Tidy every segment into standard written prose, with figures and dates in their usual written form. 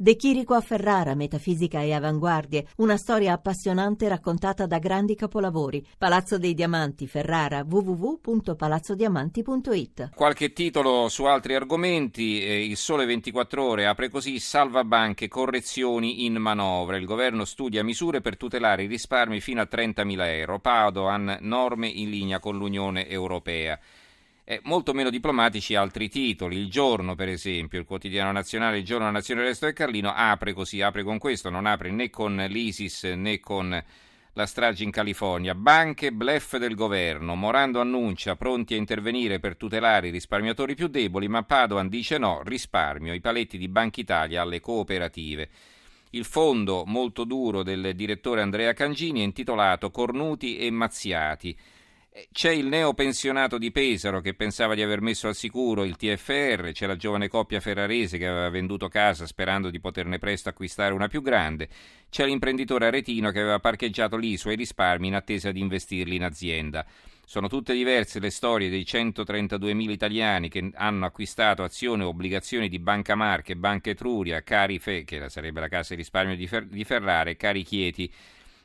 De Chirico a Ferrara, metafisica e avanguardie, una storia appassionante raccontata da grandi capolavori. Palazzo dei Diamanti, Ferrara, www.palazzodiamanti.it. Qualche titolo su altri argomenti, Il Sole 24 Ore apre così: salva banche, correzioni in manovra, il governo studia misure per tutelare i risparmi fino a 30.000 euro, Padoan, norme in linea con l'Unione Europea. Molto meno diplomatici altri titoli. Il Giorno, per esempio, il Quotidiano Nazionale, Il Giorno, Nazionale, Resto del Carlino, apre così, apre con questo, non apre né con l'ISIS né con la strage in California. Banche, bluff del governo, Morando annuncia pronti a intervenire per tutelare i risparmiatori più deboli, ma Padoan dice no, risparmio, i paletti di Banca Italia alle cooperative. Il fondo molto duro del direttore Andrea Cangini è intitolato Cornuti e Mazziati. C'è il neopensionato di Pesaro che pensava di aver messo al sicuro il TFR, c'è la giovane coppia ferrarese che aveva venduto casa sperando di poterne presto acquistare una più grande, c'è l'imprenditore aretino che aveva parcheggiato lì i suoi risparmi in attesa di investirli in azienda. Sono tutte diverse le storie dei 132.000 italiani che hanno acquistato azioni o obbligazioni di Banca Marche, Banca Etruria, Carife, che sarebbe la Cassa di Risparmio di Ferrara, e Carichieti.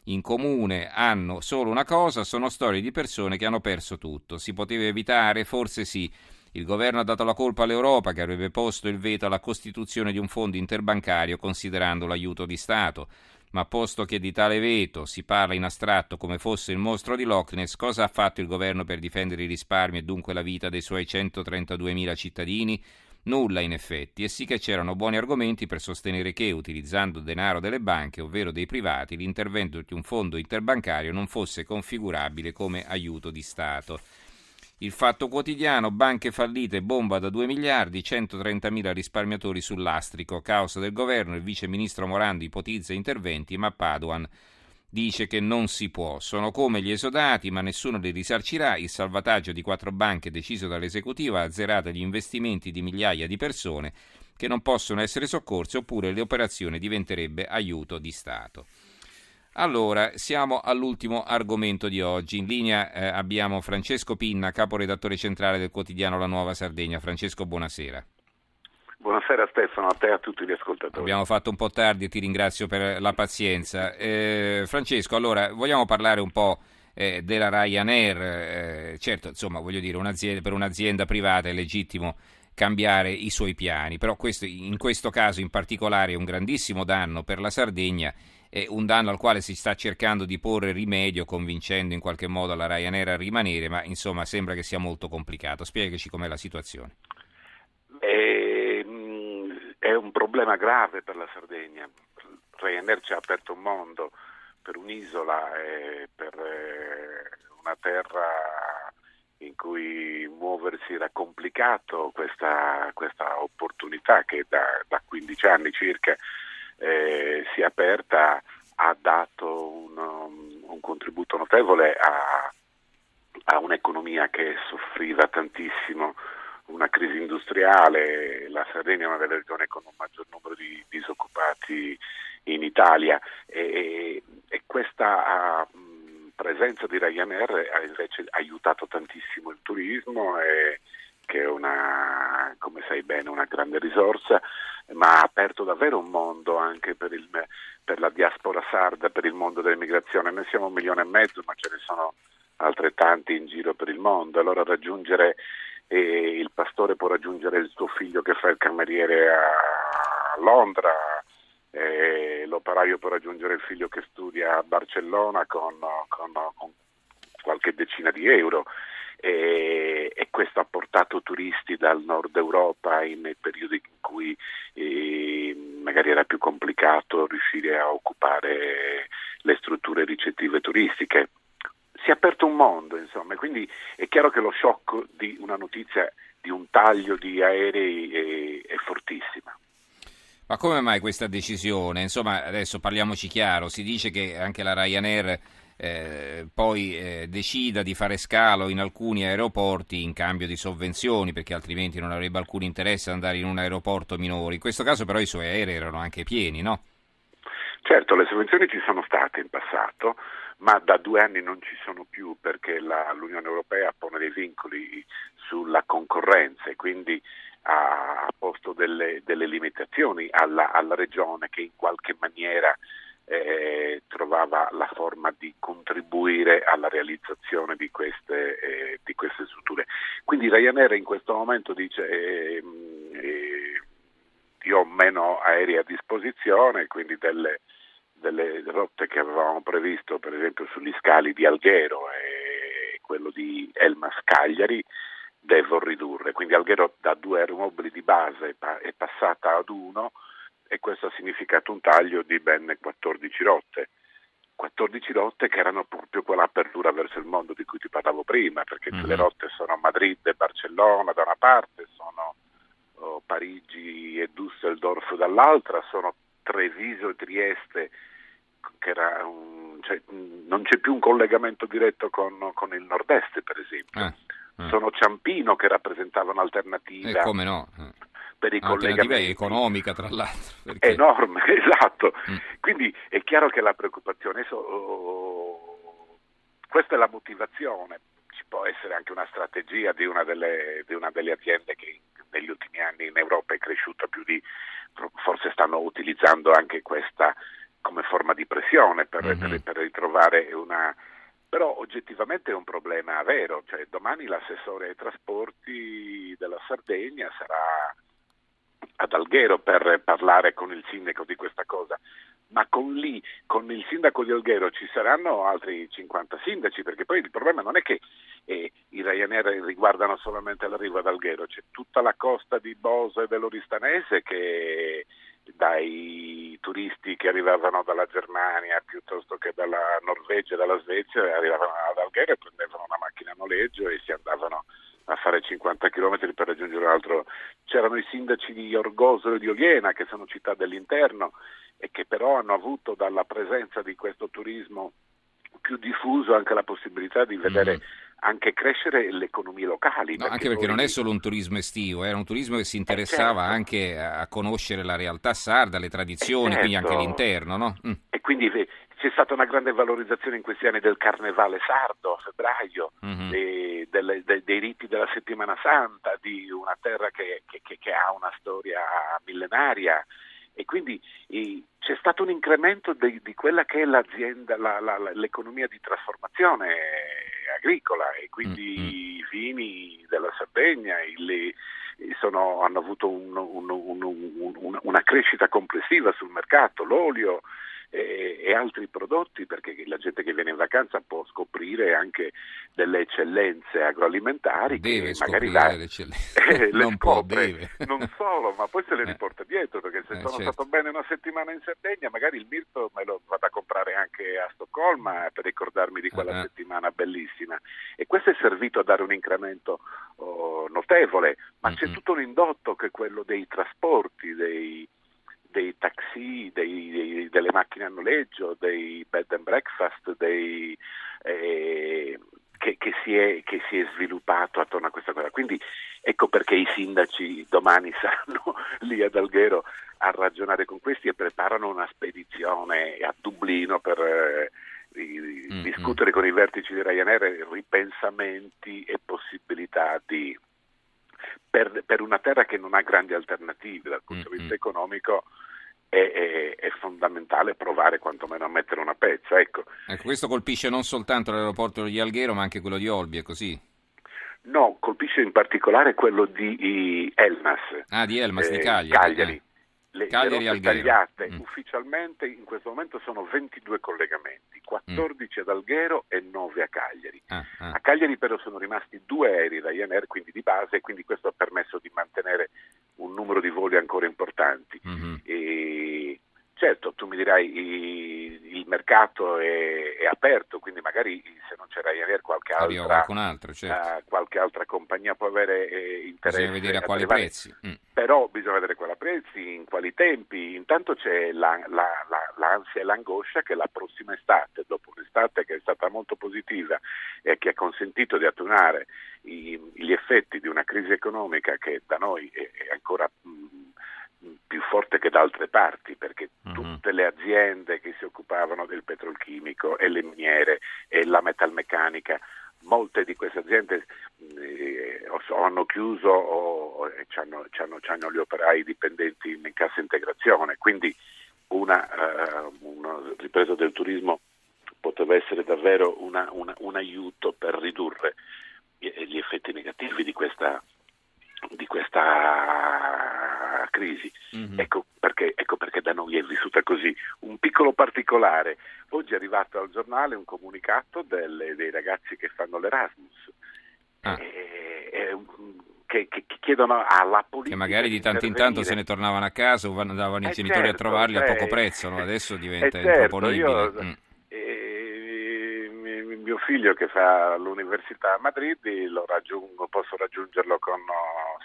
In comune hanno solo una cosa, sono storie di persone che hanno perso tutto. Si poteva evitare? Forse sì. Il governo ha dato la colpa all'Europa che avrebbe posto il veto alla costituzione di un fondo interbancario considerando l'aiuto di Stato. Ma posto che di tale veto si parla in astratto come fosse il mostro di Loch Ness, cosa ha fatto il governo per difendere i risparmi e dunque la vita dei suoi 132.000 cittadini? Nulla in effetti, e sì che c'erano buoni argomenti per sostenere che, utilizzando denaro delle banche, ovvero dei privati, l'intervento di un fondo interbancario non fosse configurabile come aiuto di Stato. Il Fatto Quotidiano, banche fallite, bomba da 2 miliardi, 130.000 risparmiatori sul lastrico, causa del governo, il vice ministro Morando ipotizza interventi, ma Padoan dice che non si può, sono come gli esodati ma nessuno li risarcirà, il salvataggio di 4 banche deciso dall'esecutivo ha azzerato gli investimenti di migliaia di persone che non possono essere soccorse oppure l'operazione diventerebbe aiuto di Stato. Allora, siamo all'ultimo argomento di oggi, in linea abbiamo Francesco Pinna, caporedattore centrale del quotidiano La Nuova Sardegna. Francesco, buonasera. Buonasera Stefano, a te e a tutti gli ascoltatori. Abbiamo fatto un po' tardi e ti ringrazio per la pazienza. Francesco, allora, vogliamo parlare un po' della Ryanair? Certo, insomma, voglio dire, per un'azienda privata è legittimo cambiare i suoi piani, però in questo caso in particolare è un grandissimo danno per la Sardegna, è un danno al quale si sta cercando di porre rimedio convincendo in qualche modo la Ryanair a rimanere, ma insomma sembra che sia molto complicato. Spiegaci com'è la situazione. È un problema grave per la Sardegna. Ryanair ci ha aperto un mondo per un'isola e per una terra in cui muoversi era complicato. Questa opportunità che da 15 anni circa si è aperta ha dato un contributo notevole a un'economia che soffriva tantissimo una crisi industriale. La Sardegna è una delle regioni con un maggior numero di disoccupati in Italia e questa presenza di Ryanair ha invece aiutato tantissimo il turismo, che è una, come sai bene, una grande risorsa, ma ha aperto davvero un mondo anche per la diaspora sarda, per il mondo dell'emigrazione. Noi siamo 1,5 milioni, ma ce ne sono altrettanti in giro per il mondo. Allora il pastore può raggiungere il suo figlio che fa il cameriere a Londra, l'operaio può raggiungere il figlio che studia a Barcellona con qualche decina di euro, e questo ha portato turisti dal nord Europa in periodi in cui magari era più complicato riuscire a occupare le strutture ricettive turistiche. Si è aperto un mondo, insomma, quindi è chiaro che lo shock di una notizia di un taglio di aerei è fortissima. Ma come mai questa decisione? Insomma, adesso parliamoci chiaro, si dice che anche la Ryanair poi decida di fare scalo in alcuni aeroporti in cambio di sovvenzioni, perché altrimenti non avrebbe alcun interesse ad andare in un aeroporto minore. In questo caso però i suoi aerei erano anche pieni, no? Certo, le sovvenzioni ci sono state in passato, ma da 2 anni non ci sono più perché l'Unione Europea pone dei vincoli sulla concorrenza e quindi ha posto delle limitazioni alla regione, che in qualche maniera trovava la forma di contribuire alla realizzazione di queste strutture. Quindi Ryanair in questo momento dice io ho meno aerei a disposizione, quindi delle rotte che avevamo previsto, per esempio sugli scali di Alghero e quello di Elmas Cagliari, devo ridurre. Quindi Alghero da 2 aeromobili di base è passata ad 1, e questo ha significato un taglio di ben 14 rotte. 14 rotte che erano proprio quell'apertura verso il mondo di cui ti parlavo prima, perché le rotte sono Madrid e Barcellona da una parte, sono Parigi e Düsseldorf dall'altra, sono Treviso e Trieste, che era non c'è più un collegamento diretto con il nord-est, per esempio. Sono Ciampino, che rappresentava un'alternativa. Come no? Per i collegamenti economica, tra l'altro, perché... enorme, esatto. Quindi è chiaro che la preoccupazione, questa è la motivazione. Ci può essere anche una strategia di una delle aziende che negli ultimi anni in Europa è cresciuta più di, forse stanno utilizzando anche questa come forma di pressione per ritrovare una. Però oggettivamente è un problema vero, cioè domani l'assessore ai trasporti della Sardegna sarà ad Alghero per parlare con il sindaco di questa cosa, ma con il sindaco di Alghero ci saranno altri 50 sindaci, perché poi il problema non è che i Ryanair riguardano solamente l'arrivo ad Alghero, c'è tutta la costa di Bosa e dell'Oristanese che dai turisti che arrivavano dalla Germania piuttosto che dalla Norvegia e dalla Svezia arrivavano ad Alghero e prendevano una macchina a noleggio e si andavano a fare 50 chilometri per raggiungere un altro. C'erano i sindaci di Orgosolo e di Oliena, che sono città dell'interno e che però hanno avuto dalla presenza di questo turismo più diffuso anche la possibilità di vedere anche crescere le economie locali. No, anche perché non è solo un turismo estivo, era un turismo che si interessava anche a conoscere la realtà sarda, le tradizioni, quindi anche l'interno, no? E quindi c'è stata una grande valorizzazione in questi anni del carnevale sardo a febbraio, dei riti della settimana santa, di una terra che ha una storia millenaria, e quindi c'è stato un incremento di quella che è l'azienda, l'economia di trasformazione agricola, e quindi i vini della Sardegna hanno avuto una crescita complessiva sul mercato, l'olio e altri prodotti, perché la gente che viene in vacanza può scoprire anche delle eccellenze agroalimentari, deve che magari le eccellenze non può, deve non solo, ma poi se le riporta dietro, perché se sono stato bene una settimana in Sardegna, magari il mirto me lo vado a comprare anche a Stoccolma per ricordarmi di quella settimana bellissima, e questo è servito a dare un incremento notevole, ma c'è tutto l'indotto che è quello dei trasporti, dei taxi, delle macchine a noleggio, dei bed and breakfast, che si è sviluppato attorno a questa cosa. Quindi ecco perché i sindaci domani saranno lì ad Alghero a ragionare con questi e preparano una spedizione a Dublino per discutere con i vertici di Ryanair ripensamenti e possibilità di... Per una terra che non ha grandi alternative dal punto di vista economico è fondamentale provare quantomeno a mettere una pezza. Ecco, questo colpisce non soltanto l'aeroporto di Alghero ma anche quello di Olbia, è così? No, colpisce in particolare quello di Elmas. Ah, di Elmas, di Cagliari. Le rotte tagliate ufficialmente in questo momento sono 22 collegamenti, 14 ad Alghero e 9 a Cagliari. A Cagliari però sono rimasti 2 aerei Ryanair, quindi di base, quindi questo ha permesso di mantenere un numero di voli ancora importanti. E certo, tu mi dirai il mercato è aperto, quindi magari se non c'è Ryanair qualche altra compagnia può avere interesse. Bisogna vedere a quali prezzi. Però bisogna vedere quali prezzi, in quali tempi. Intanto c'è l'ansia e l'angoscia che la prossima estate, dopo un'estate che è stata molto positiva e che ha consentito di attenuare gli effetti di una crisi economica che da noi è ancora più forte che da altre parti, perché tutte le aziende che si occupavano del petrolchimico e le miniere e la metalmeccanica, molte di queste aziende o hanno chiuso o c'hanno gli operai dipendenti in cassa integrazione, quindi una ripresa del turismo poteva essere davvero un aiuto per ridurre gli effetti negativi di questa crisi. Mm-hmm. Ecco perché da noi è vissuta così. Un piccolo particolare: oggi è arrivato al giornale un comunicato dei ragazzi che fanno l'Erasmus, che chiedono alla politica, che magari di tanto in tanto se ne tornavano a casa o andavano i genitori a trovarli a poco prezzo, no? Adesso diventa improponibile. Mio figlio che fa l'università a Madrid, posso raggiungerlo con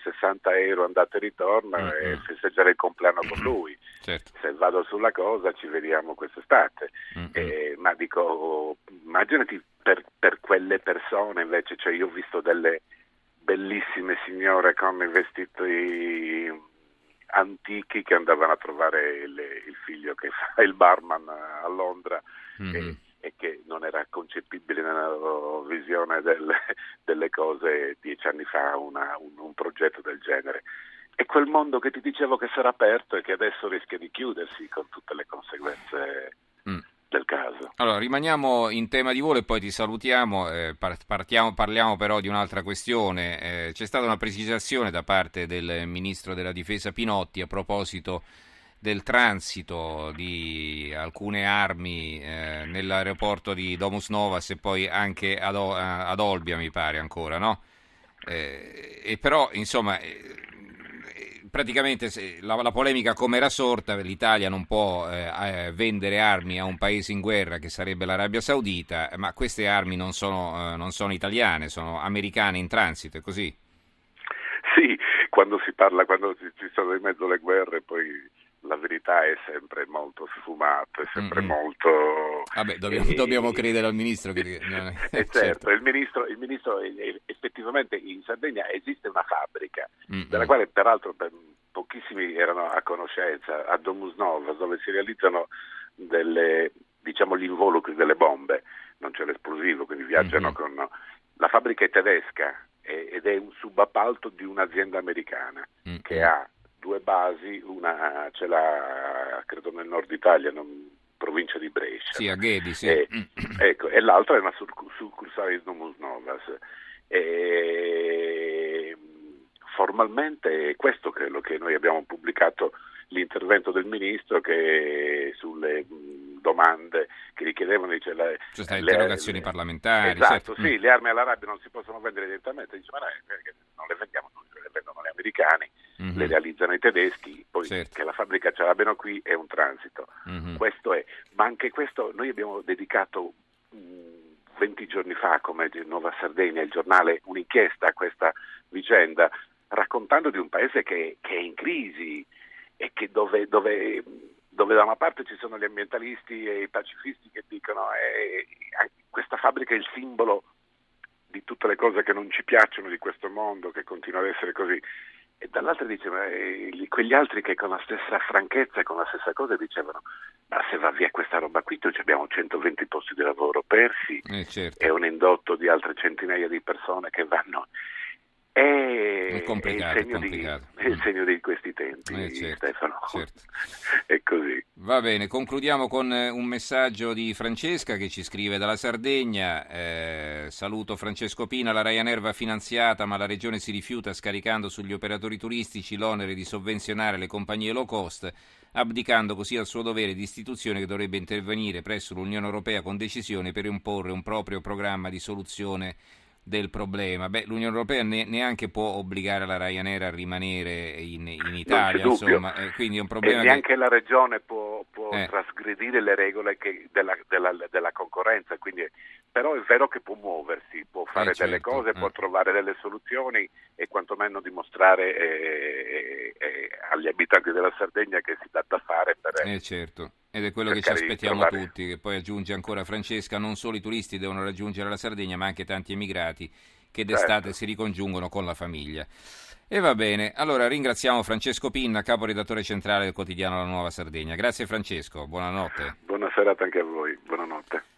€60 andata e ritorno, mm-hmm, e festeggiare il compleanno con lui. Certo. Se vado sulla cosa ci vediamo quest'estate. Mm-hmm. Ma dico, immaginati per quelle persone invece, cioè io ho visto delle bellissime signore con i vestiti antichi che andavano a trovare il figlio che fa il barman a Londra, mm-hmm, e che non era concepibile nella loro visione delle cose 10 anni fa un progetto del genere. È quel mondo che ti dicevo che sarà aperto e che adesso rischia di chiudersi con tutte le conseguenze del caso. Allora, rimaniamo in tema di volo e poi ti salutiamo. Parliamo però di un'altra questione. C'è stata una precisazione da parte del Ministro della Difesa Pinotti a proposito del transito di alcune armi nell'aeroporto di Domusnovas e poi anche ad Olbia, mi pare ancora, no? E però, insomma, praticamente la polemica come era sorta: l'Italia non può vendere armi a un paese in guerra che sarebbe l'Arabia Saudita, ma queste armi non sono italiane, sono americane in transito, è così? Sì, quando ci sono in mezzo le guerre, poi la verità è sempre molto sfumata, è sempre molto... Vabbè, dobbiamo credere al ministro. Certo. Il ministro effettivamente in Sardegna esiste una fabbrica, della quale peraltro pochissimi erano a conoscenza, a Domusnovas, dove si realizzano gli involucri delle bombe, non c'è l'esplosivo, quindi viaggiano con... La fabbrica è tedesca ed è un subappalto di un'azienda americana che ha 2 basi, una ce l'ha credo nel nord Italia, provincia di Brescia. Sì, a Ghedi, sì. E l'altra è una succursale di Domusnovas. Formalmente questo credo che noi abbiamo pubblicato l'intervento del ministro che sulle domande che richiedevano, dice, cioè, le interrogazioni parlamentari. Esatto, certo. Sì, le armi all'Arabia non si possono vendere direttamente, dice, ma non le vendiamo noi, le vendono gli americani. Mm-hmm. Le realizzano i tedeschi, poi certo, che la fabbrica ce l'abbiano qui è un transito. Mm-hmm. Questo è, ma anche questo noi abbiamo dedicato 20 giorni fa come Nuova Sardegna, il giornale, un'inchiesta a questa vicenda, raccontando di un paese che è in crisi e che dove da una parte ci sono gli ambientalisti e i pacifisti che dicono questa fabbrica è il simbolo di tutte le cose che non ci piacciono di questo mondo, che continua ad essere così. E dall'altra dice, ma quegli altri che con la stessa franchezza e con la stessa cosa dicevano, ma se va via questa roba qui noi abbiamo 120 posti di lavoro persi, certo, e un indotto di altre centinaia di persone che vanno. È il segno di questi tempi, certo, Stefano. Certo. È così. Va bene, concludiamo con un messaggio di Francesca che ci scrive dalla Sardegna. Saluto Francesco Pinna, la Ryanair va finanziata ma la regione si rifiuta, scaricando sugli operatori turistici l'onere di sovvenzionare le compagnie low cost, abdicando così al suo dovere di istituzione che dovrebbe intervenire presso l'Unione Europea con decisione per imporre un proprio programma di soluzione del problema. L'Unione Europea neanche può obbligare la Ryanair a rimanere in Italia, insomma, quindi è un problema. E neanche la regione può trasgredire le regole della concorrenza, quindi, però è vero che può muoversi, può fare delle cose, può trovare delle soluzioni e quantomeno dimostrare agli abitanti della Sardegna che si dà da fare per certo. Ed è quello che ci aspettiamo tutti, che poi aggiunge ancora Francesca, non solo i turisti devono raggiungere la Sardegna, ma anche tanti emigrati che d'estate si ricongiungono con la famiglia. E va bene, allora ringraziamo Francesco Pinna, caporedattore centrale del quotidiano La Nuova Sardegna. Grazie Francesco, buonanotte. Buona serata anche a voi, buonanotte.